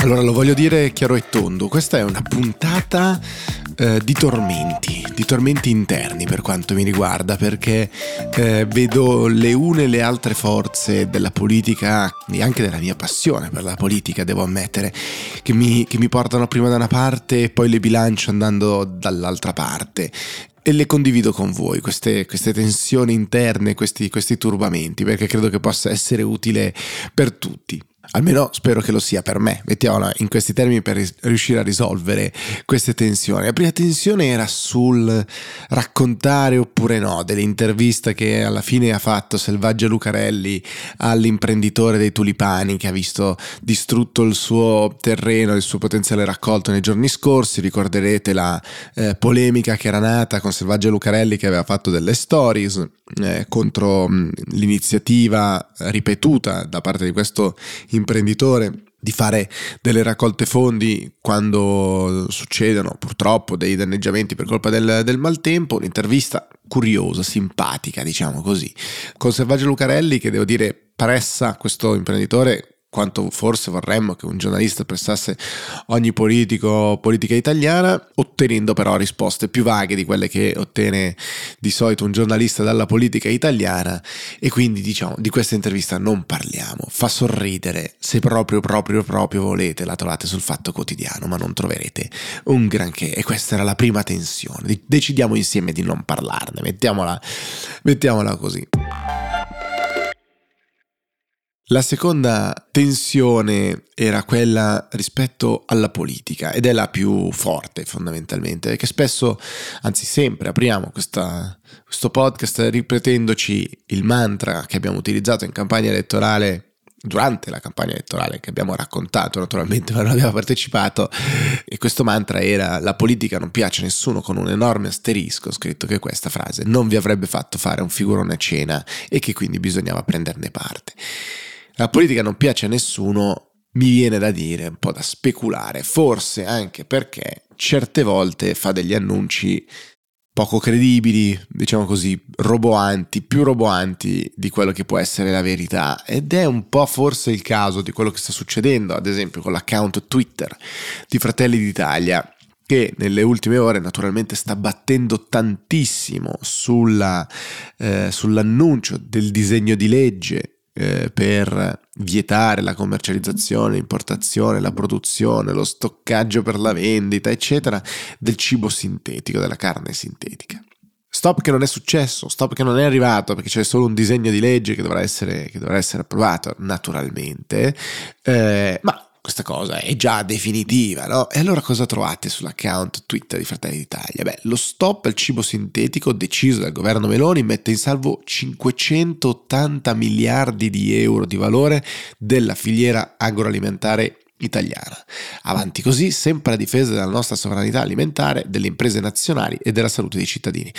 Allora, lo voglio dire chiaro e tondo, questa è una puntata di tormenti interni per quanto mi riguarda, perché vedo le une e le altre forze della politica e anche della mia passione per la politica, devo ammettere, che mi portano prima da una parte e poi le bilancio andando dall'altra parte. E le condivido con voi, queste tensioni interne, questi turbamenti, perché credo che possa essere utile per tutti. Almeno spero che lo sia per me, mettiamola in questi termini, per riuscire a risolvere queste tensioni. La prima tensione era sul raccontare oppure no dell'intervista che alla fine ha fatto Selvaggia Lucarelli all'imprenditore dei tulipani, che ha visto distrutto il suo terreno, il suo potenziale raccolto nei giorni scorsi. Ricorderete la polemica che era nata con Selvaggia Lucarelli, che aveva fatto delle stories contro l'iniziativa ripetuta da parte di questo imprenditore di fare delle raccolte fondi quando succedono purtroppo dei danneggiamenti per colpa del maltempo. Un'intervista curiosa, simpatica, diciamo così, con Selvaggia Lucarelli, che devo dire pressa questo imprenditore quanto forse vorremmo che un giornalista prestasse ogni politica italiana, ottenendo però risposte più vaghe di quelle che ottiene di solito un giornalista dalla politica italiana. E quindi, diciamo, di questa intervista non parliamo. Fa sorridere, se proprio volete la trovate sul Fatto Quotidiano, ma non troverete un granché. E questa era la prima tensione. Decidiamo insieme di non parlarne, mettiamola così. La seconda tensione era quella rispetto alla politica, ed è la più forte fondamentalmente, perché spesso, anzi sempre, apriamo questo podcast ripetendoci il mantra che abbiamo utilizzato in campagna elettorale, durante la campagna elettorale, che abbiamo raccontato naturalmente ma non abbiamo partecipato, e questo mantra era: la politica non piace a nessuno, con un enorme asterisco scritto che questa frase non vi avrebbe fatto fare un figurone a cena e che quindi bisognava prenderne parte. La politica non piace a nessuno, mi viene da dire, un po' da speculare, forse anche perché certe volte fa degli annunci poco credibili, diciamo così, roboanti, più roboanti di quello che può essere la verità. Ed è un po' forse il caso di quello che sta succedendo, ad esempio, con l'account Twitter di Fratelli d'Italia, che nelle ultime ore naturalmente sta battendo tantissimo sull'annuncio del disegno di legge per vietare la commercializzazione, l'importazione, la produzione, lo stoccaggio per la vendita, eccetera, del cibo sintetico, della carne sintetica. Stop che non è successo, stop che non è arrivato, perché c'è solo un disegno di legge che dovrà essere approvato naturalmente, ma questa cosa è già definitiva, no? E allora cosa trovate sull'account Twitter di Fratelli d'Italia? Beh, lo stop al cibo sintetico deciso dal governo Meloni mette in salvo 580 miliardi di euro di valore della filiera agroalimentare italiana. Avanti così, sempre a difesa della nostra sovranità alimentare, delle imprese nazionali e della salute dei cittadini.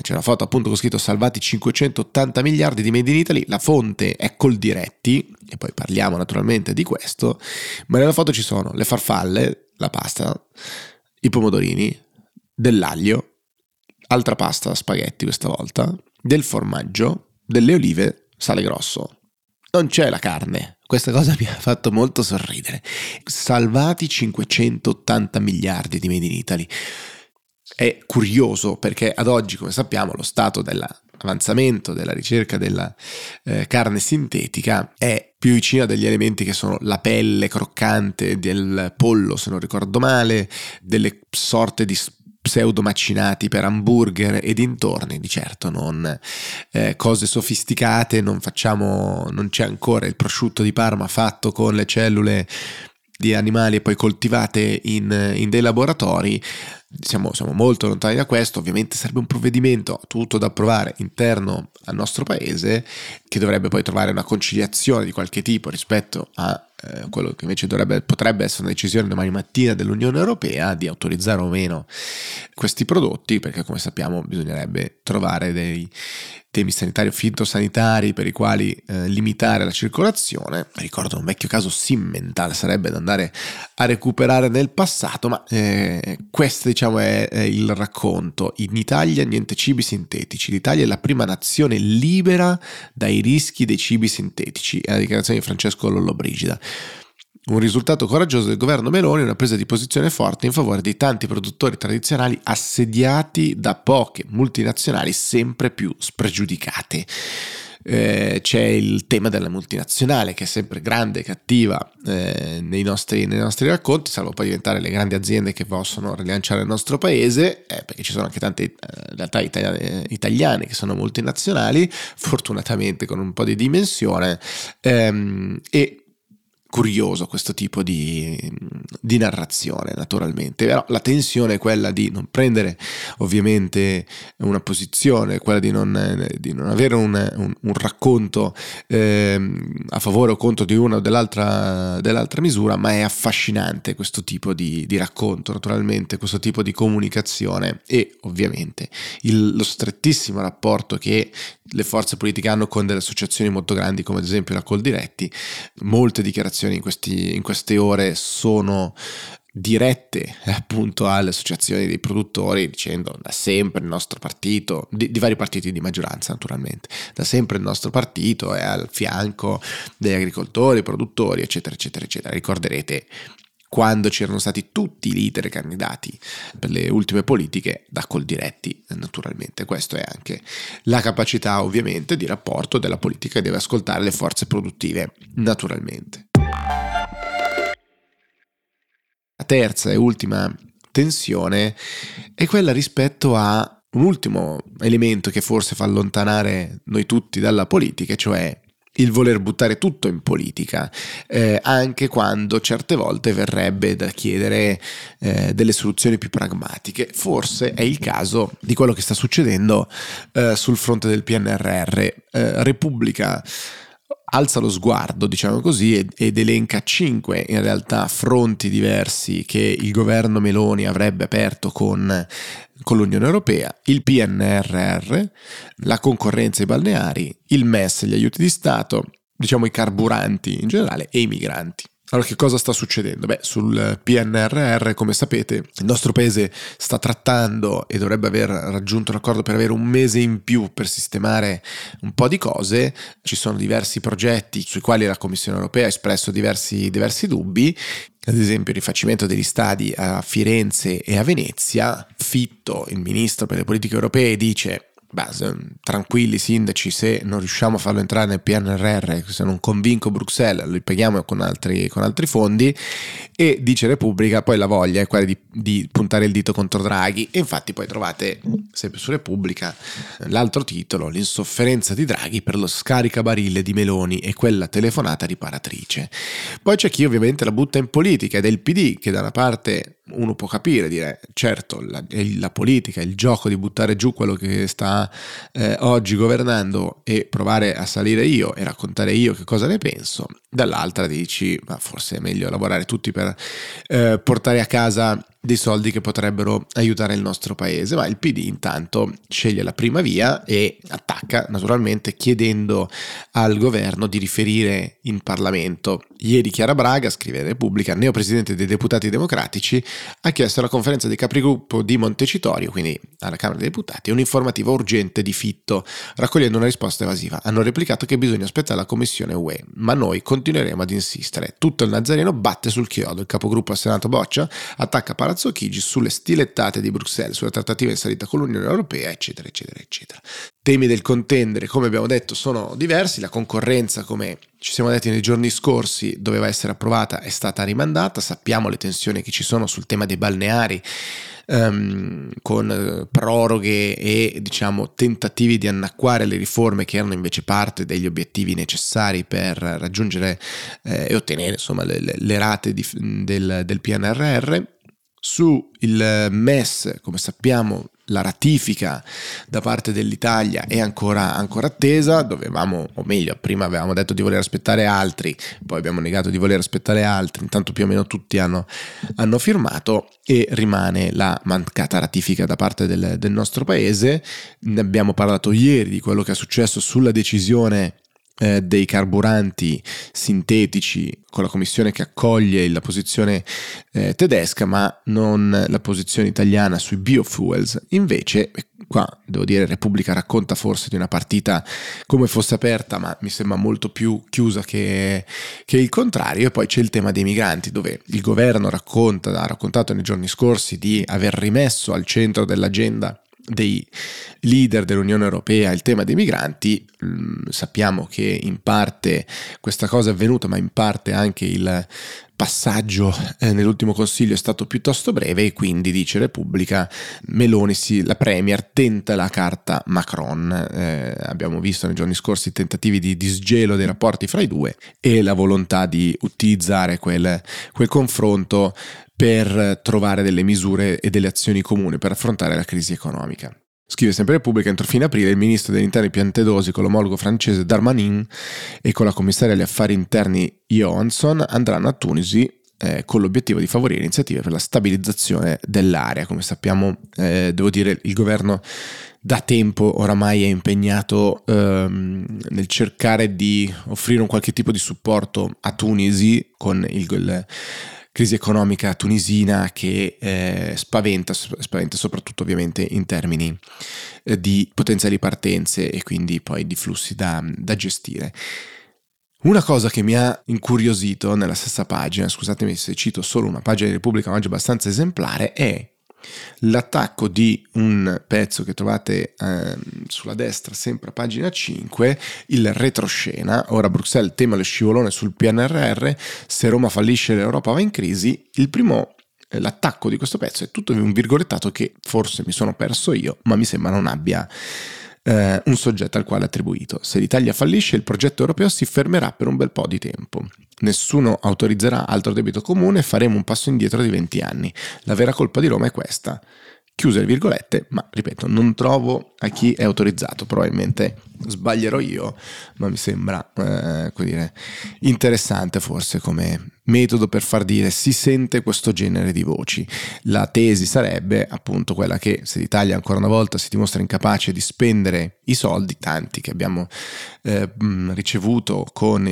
C'è una foto appunto con scritto: salvati 580 miliardi di Made in Italy. La fonte è Coldiretti, e poi parliamo naturalmente di questo, ma nella foto ci sono le farfalle, la pasta, i pomodorini, dell'aglio, altra pasta, spaghetti questa volta, del formaggio, delle olive, sale grosso. Non c'è la carne. Questa cosa mi ha fatto molto sorridere. Salvati 580 miliardi di Made in Italy. È curioso perché ad oggi, come sappiamo, lo stato dell'avanzamento della ricerca della carne sintetica è più vicino a degli elementi che sono la pelle croccante del pollo, se non ricordo male, delle sorte di pseudo-macinati per hamburger e dintorni, di certo non cose sofisticate. Non c'è ancora il prosciutto di Parma fatto con le cellule di animali e poi coltivate in dei laboratori. Siamo molto lontani da questo. Ovviamente sarebbe un provvedimento tutto da approvare interno al nostro paese, che dovrebbe poi trovare una conciliazione di qualche tipo rispetto a quello che invece potrebbe essere una decisione domani mattina dell'Unione Europea di autorizzare o meno questi prodotti, perché come sappiamo bisognerebbe trovare dei temi sanitari o fitosanitari per i quali limitare la circolazione. Ricordo un vecchio caso simmentale, sarebbe da andare a recuperare nel passato, ma questo, diciamo, è il racconto. In Italia niente cibi sintetici, l'Italia è la prima nazione libera dai rischi dei cibi sintetici, è la dichiarazione di Francesco Lollobrigida. Un risultato coraggioso del governo Meloni è una presa di posizione forte in favore dei tanti produttori tradizionali assediati da poche multinazionali sempre più spregiudicate. C'è il tema della multinazionale che è sempre grande e cattiva nei nostri racconti, salvo poi diventare le grandi aziende che possono rilanciare il nostro paese, perché ci sono anche tante realtà italiane che sono multinazionali, fortunatamente con un po' di dimensione, e curioso questo tipo di narrazione, naturalmente. Però la tensione è quella di non prendere ovviamente una posizione, quella di non avere un racconto a favore o contro di una o dell'altra misura, ma è affascinante questo tipo di racconto, naturalmente, questo tipo di comunicazione e ovviamente lo strettissimo rapporto che le forze politiche hanno con delle associazioni molto grandi, come ad esempio la Coldiretti. Molte dichiarazioni in queste ore sono dirette appunto alle associazioni dei produttori, dicendo: da sempre il nostro partito, di vari partiti di maggioranza naturalmente, da sempre il nostro partito è al fianco degli agricoltori, produttori, eccetera eccetera eccetera. Ricorderete quando c'erano stati tutti i leader candidati per le ultime politiche da Coldiretti, naturalmente. Questo è anche la capacità ovviamente di rapporto della politica, deve ascoltare le forze produttive, naturalmente. La terza e ultima tensione è quella rispetto a un ultimo elemento che forse fa allontanare noi tutti dalla politica, cioè il voler buttare tutto in politica, anche quando certe volte verrebbe da chiedere delle soluzioni più pragmatiche. Forse è il caso di quello che sta succedendo sul fronte del PNRR. Repubblica alza lo sguardo, diciamo così, ed elenca 5 in realtà fronti diversi che il governo Meloni avrebbe aperto con l'Unione Europea: il PNRR, la concorrenza ai balneari, il MES, gli aiuti di Stato, diciamo i carburanti in generale, e i migranti. Allora, che cosa sta succedendo? Beh, sul PNRR, come sapete, il nostro paese sta trattando e dovrebbe aver raggiunto un accordo per avere un mese in più per sistemare un po' di cose. Ci sono diversi progetti sui quali la Commissione Europea ha espresso diversi dubbi, ad esempio il rifacimento degli stadi a Firenze e a Venezia. Fitto, il ministro per le politiche europee, dice: tranquilli sindaci, se non riusciamo a farlo entrare nel PNRR, se non convinco Bruxelles, lo paghiamo con altri fondi. E dice Repubblica, poi la voglia è quella di puntare il dito contro Draghi, e infatti poi trovate sempre su Repubblica l'altro titolo: l'insofferenza di Draghi per lo scaricabarile di Meloni e quella telefonata riparatrice. Poi c'è chi ovviamente la butta in politica, ed è il PD, che da una parte uno può capire, dire certo, la politica, il gioco di buttare giù quello che sta oggi governando e provare a salire io e raccontare io che cosa ne penso. Dall'altra dici: ma forse è meglio lavorare tutti per portare a casa dei soldi che potrebbero aiutare il nostro paese. Ma il PD intanto sceglie la prima via e attacca, naturalmente, chiedendo al governo di riferire in Parlamento. Ieri Chiara Braga, scrive Repubblica, neopresidente dei deputati democratici, ha chiesto alla conferenza dei capigruppo di Montecitorio, quindi alla Camera dei Deputati, un'informativa urgente di Fitto, raccogliendo una risposta evasiva. Hanno replicato che bisogna aspettare la Commissione UE, ma noi continueremo ad insistere. Tutto il Nazareno batte sul chiodo. Il capogruppo al Senato Boccia attacca Zocchigi sulle stilettate di Bruxelles, sulla trattativa in salita con l'Unione Europea, eccetera eccetera eccetera. Temi del contendere, come abbiamo detto, sono diversi. La concorrenza, come ci siamo detti nei giorni scorsi, doveva essere approvata, è stata rimandata. Sappiamo le tensioni che ci sono sul tema dei balneari, con proroghe e diciamo tentativi di annacquare le riforme che erano invece parte degli obiettivi necessari per raggiungere e ottenere insomma le rate del PNRR. Su il MES, come sappiamo, la ratifica da parte dell'Italia è ancora attesa. Dovevamo, o meglio, prima avevamo detto di voler aspettare altri, poi abbiamo negato di voler aspettare altri, intanto più o meno tutti hanno firmato e rimane la mancata ratifica da parte del nostro paese. Ne abbiamo parlato ieri di quello che è successo sulla decisione dei carburanti sintetici con la commissione che accoglie la posizione tedesca, ma non la posizione italiana sui biofuels. Invece qua devo dire Repubblica racconta forse di una partita come fosse aperta, ma mi sembra molto più chiusa che il contrario. E poi c'è il tema dei migranti, dove il governo ha raccontato nei giorni scorsi di aver rimesso al centro dell'agenda dei leader dell'Unione Europea il tema dei migranti. Sappiamo che in parte questa cosa è avvenuta, ma in parte anche il passaggio nell'ultimo consiglio è stato piuttosto breve, e quindi, dice Repubblica, Meloni, la premier, tenta la carta Macron. Abbiamo visto nei giorni scorsi tentativi di disgelo dei rapporti fra i due e la volontà di utilizzare quel confronto per trovare delle misure e delle azioni comuni per affrontare la crisi economica. Scrive sempre Repubblica: entro fine aprile il ministro degli interni Piantedosi con l'omologo francese Darmanin e con la commissaria agli affari interni Johansson andranno a Tunisi con l'obiettivo di favorire iniziative per la stabilizzazione dell'area. Come sappiamo, devo dire, il governo da tempo oramai è impegnato nel cercare di offrire un qualche tipo di supporto a Tunisi con il crisi economica tunisina che spaventa soprattutto ovviamente in termini di potenziali partenze e quindi poi di flussi da gestire. Una cosa che mi ha incuriosito nella stessa pagina, scusatemi se cito solo una pagina di Repubblica oggi abbastanza esemplare, è l'attacco di un pezzo che trovate sulla destra, sempre a pagina 5, il retroscena. Ora Bruxelles tema lo scivolone sul PNRR, se Roma fallisce l'Europa va in crisi. L'attacco di questo pezzo è tutto un virgolettato che forse mi sono perso io, ma mi sembra non abbia un soggetto al quale attribuito. Se l'Italia fallisce il progetto europeo si fermerà per un bel po' di tempo. Nessuno autorizzerà altro debito comune, faremo un passo indietro di 20 anni. La vera colpa di Roma è questa. Chiuse le virgolette, ma ripeto, non trovo a chi è autorizzato. Probabilmente sbaglierò io, ma mi sembra interessante forse come metodo per far dire si sente questo genere di voci. La tesi sarebbe appunto quella che se l'Italia ancora una volta si dimostra incapace di spendere i soldi, tanti che abbiamo ricevuto con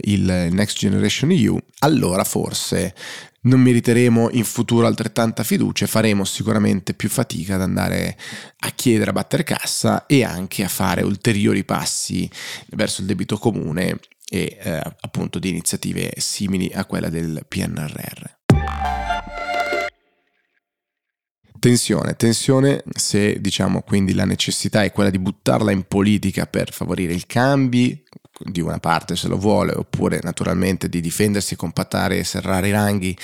il Next Generation EU, allora forse non meriteremo in futuro altrettanta fiducia e faremo sicuramente più fatica ad andare a chiedere, a battere cassa e anche a fare ulteriori passi verso il debito comune e appunto di iniziative simili a quella del PNRR. Tensione, se diciamo quindi la necessità è quella di buttarla in politica per favorire i cambi di una parte se lo vuole, oppure naturalmente di difendersi, compattare e serrare i ranghi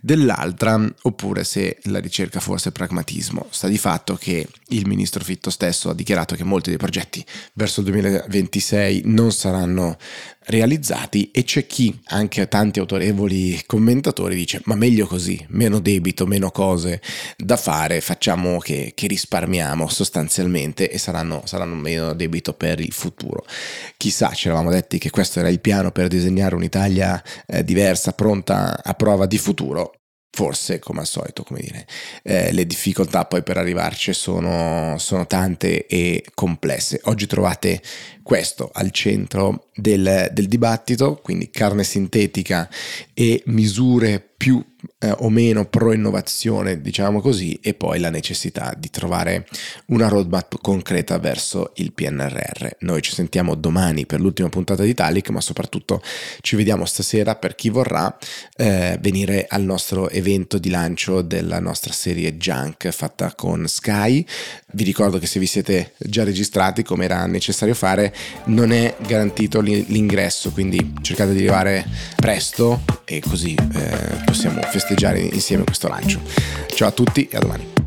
dell'altra, oppure se la ricerca forse è pragmatismo. Sta di fatto che il ministro Fitto stesso ha dichiarato che molti dei progetti verso il 2026 non saranno realizzati, e c'è chi, anche tanti autorevoli commentatori, dice ma meglio così, meno debito, meno cose da fare, facciamo che risparmiamo sostanzialmente e saranno meno debito per il futuro. Chissà, ci eravamo detti che questo era il piano per disegnare un'Italia diversa, pronta a prova di futuro. Forse, come al solito, le difficoltà poi per arrivarci sono tante e complesse. Oggi trovate questo al centro del dibattito, quindi carne sintetica e misure più o meno pro innovazione, diciamo così, e poi la necessità di trovare una roadmap concreta verso il PNRR. Noi ci sentiamo domani per l'ultima puntata di Italic, ma soprattutto ci vediamo stasera per chi vorrà venire al nostro evento di lancio della nostra serie Junk fatta con Sky. Vi ricordo che se vi siete già registrati, come era necessario fare, non è garantito l'ingresso, quindi cercate di arrivare presto e così possiamo festeggiare insieme questo lancio. Ciao a tutti e a domani.